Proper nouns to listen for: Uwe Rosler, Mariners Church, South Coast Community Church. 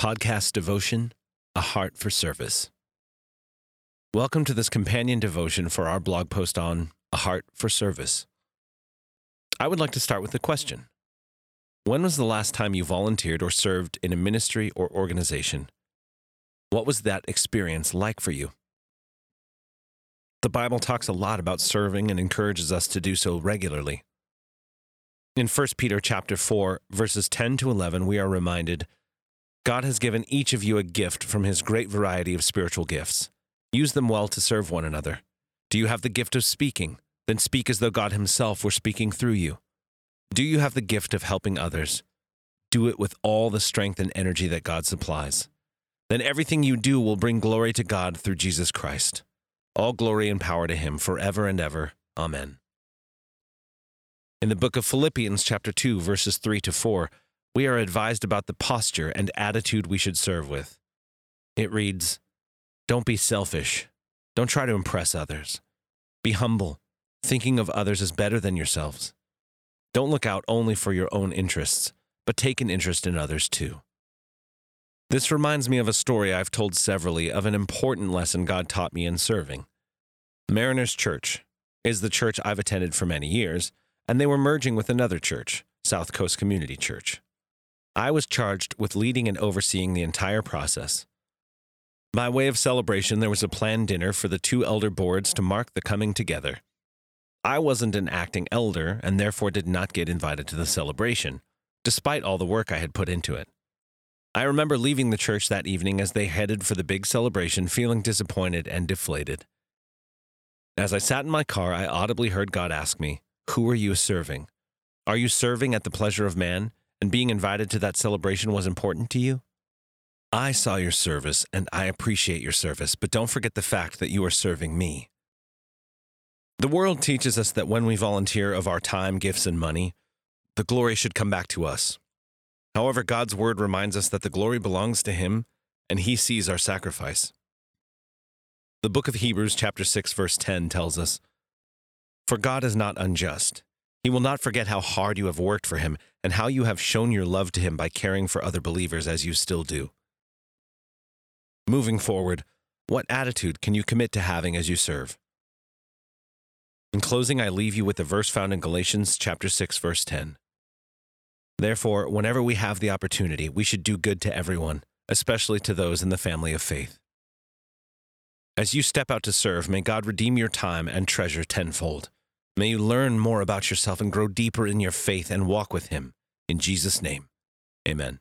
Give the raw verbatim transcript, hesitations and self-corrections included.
Podcast Devotion, A Heart for Service. Welcome to this companion devotion for our blog post on A Heart for Service. I would like to start with a question. When was the last time you volunteered or served in a ministry or organization? What was that experience like for you? The Bible talks a lot about serving and encourages us to do so regularly. In First Peter chapter four, verses ten to eleven, we are reminded, God has given each of you a gift from his great variety of spiritual gifts. Use them well to serve one another. Do you have the gift of speaking? Then speak as though God himself were speaking through you. Do you have the gift of helping others? Do it with all the strength and energy that God supplies. Then everything you do will bring glory to God through Jesus Christ. All glory and power to him forever and ever. Amen. In the book of Philippians chapter two, verses three to four, we are advised about the posture and attitude we should serve with. It reads, Don't be selfish. Don't try to impress others. Be humble, thinking of others as better than yourselves. Don't look out only for your own interests, but take an interest in others too. This reminds me of a story I've told severally of an important lesson God taught me in serving. Mariners Church is the church I've attended for many years, and they were merging with another church, South Coast Community Church. I was charged with leading and overseeing the entire process. By way of celebration, there was a planned dinner for the two elder boards to mark the coming together. I wasn't an acting elder and therefore did not get invited to the celebration, despite all the work I had put into it. I remember leaving the church that evening as they headed for the big celebration, feeling disappointed and deflated. As I sat in my car, I audibly heard God ask me, Who are you serving? Are you serving at the pleasure of man? And being invited to that celebration was important to you? I saw your service, and I appreciate your service, but don't forget the fact that you are serving me. The world teaches us that when we volunteer of our time, gifts, and money, the glory should come back to us. However, God's word reminds us that the glory belongs to him, and he sees our sacrifice. The book of Hebrews chapter six, verse ten tells us, For God is not unjust. He will not forget how hard you have worked for him and how you have shown your love to him by caring for other believers as you still do. Moving forward, what attitude can you commit to having as you serve? In closing, I leave you with a verse found in Galatians chapter six, verse ten. Therefore, whenever we have the opportunity, we should do good to everyone, especially to those in the family of faith. As you step out to serve, may God redeem your time and treasure tenfold. May you learn more about yourself and grow deeper in your faith and walk with him. In Jesus' name, amen.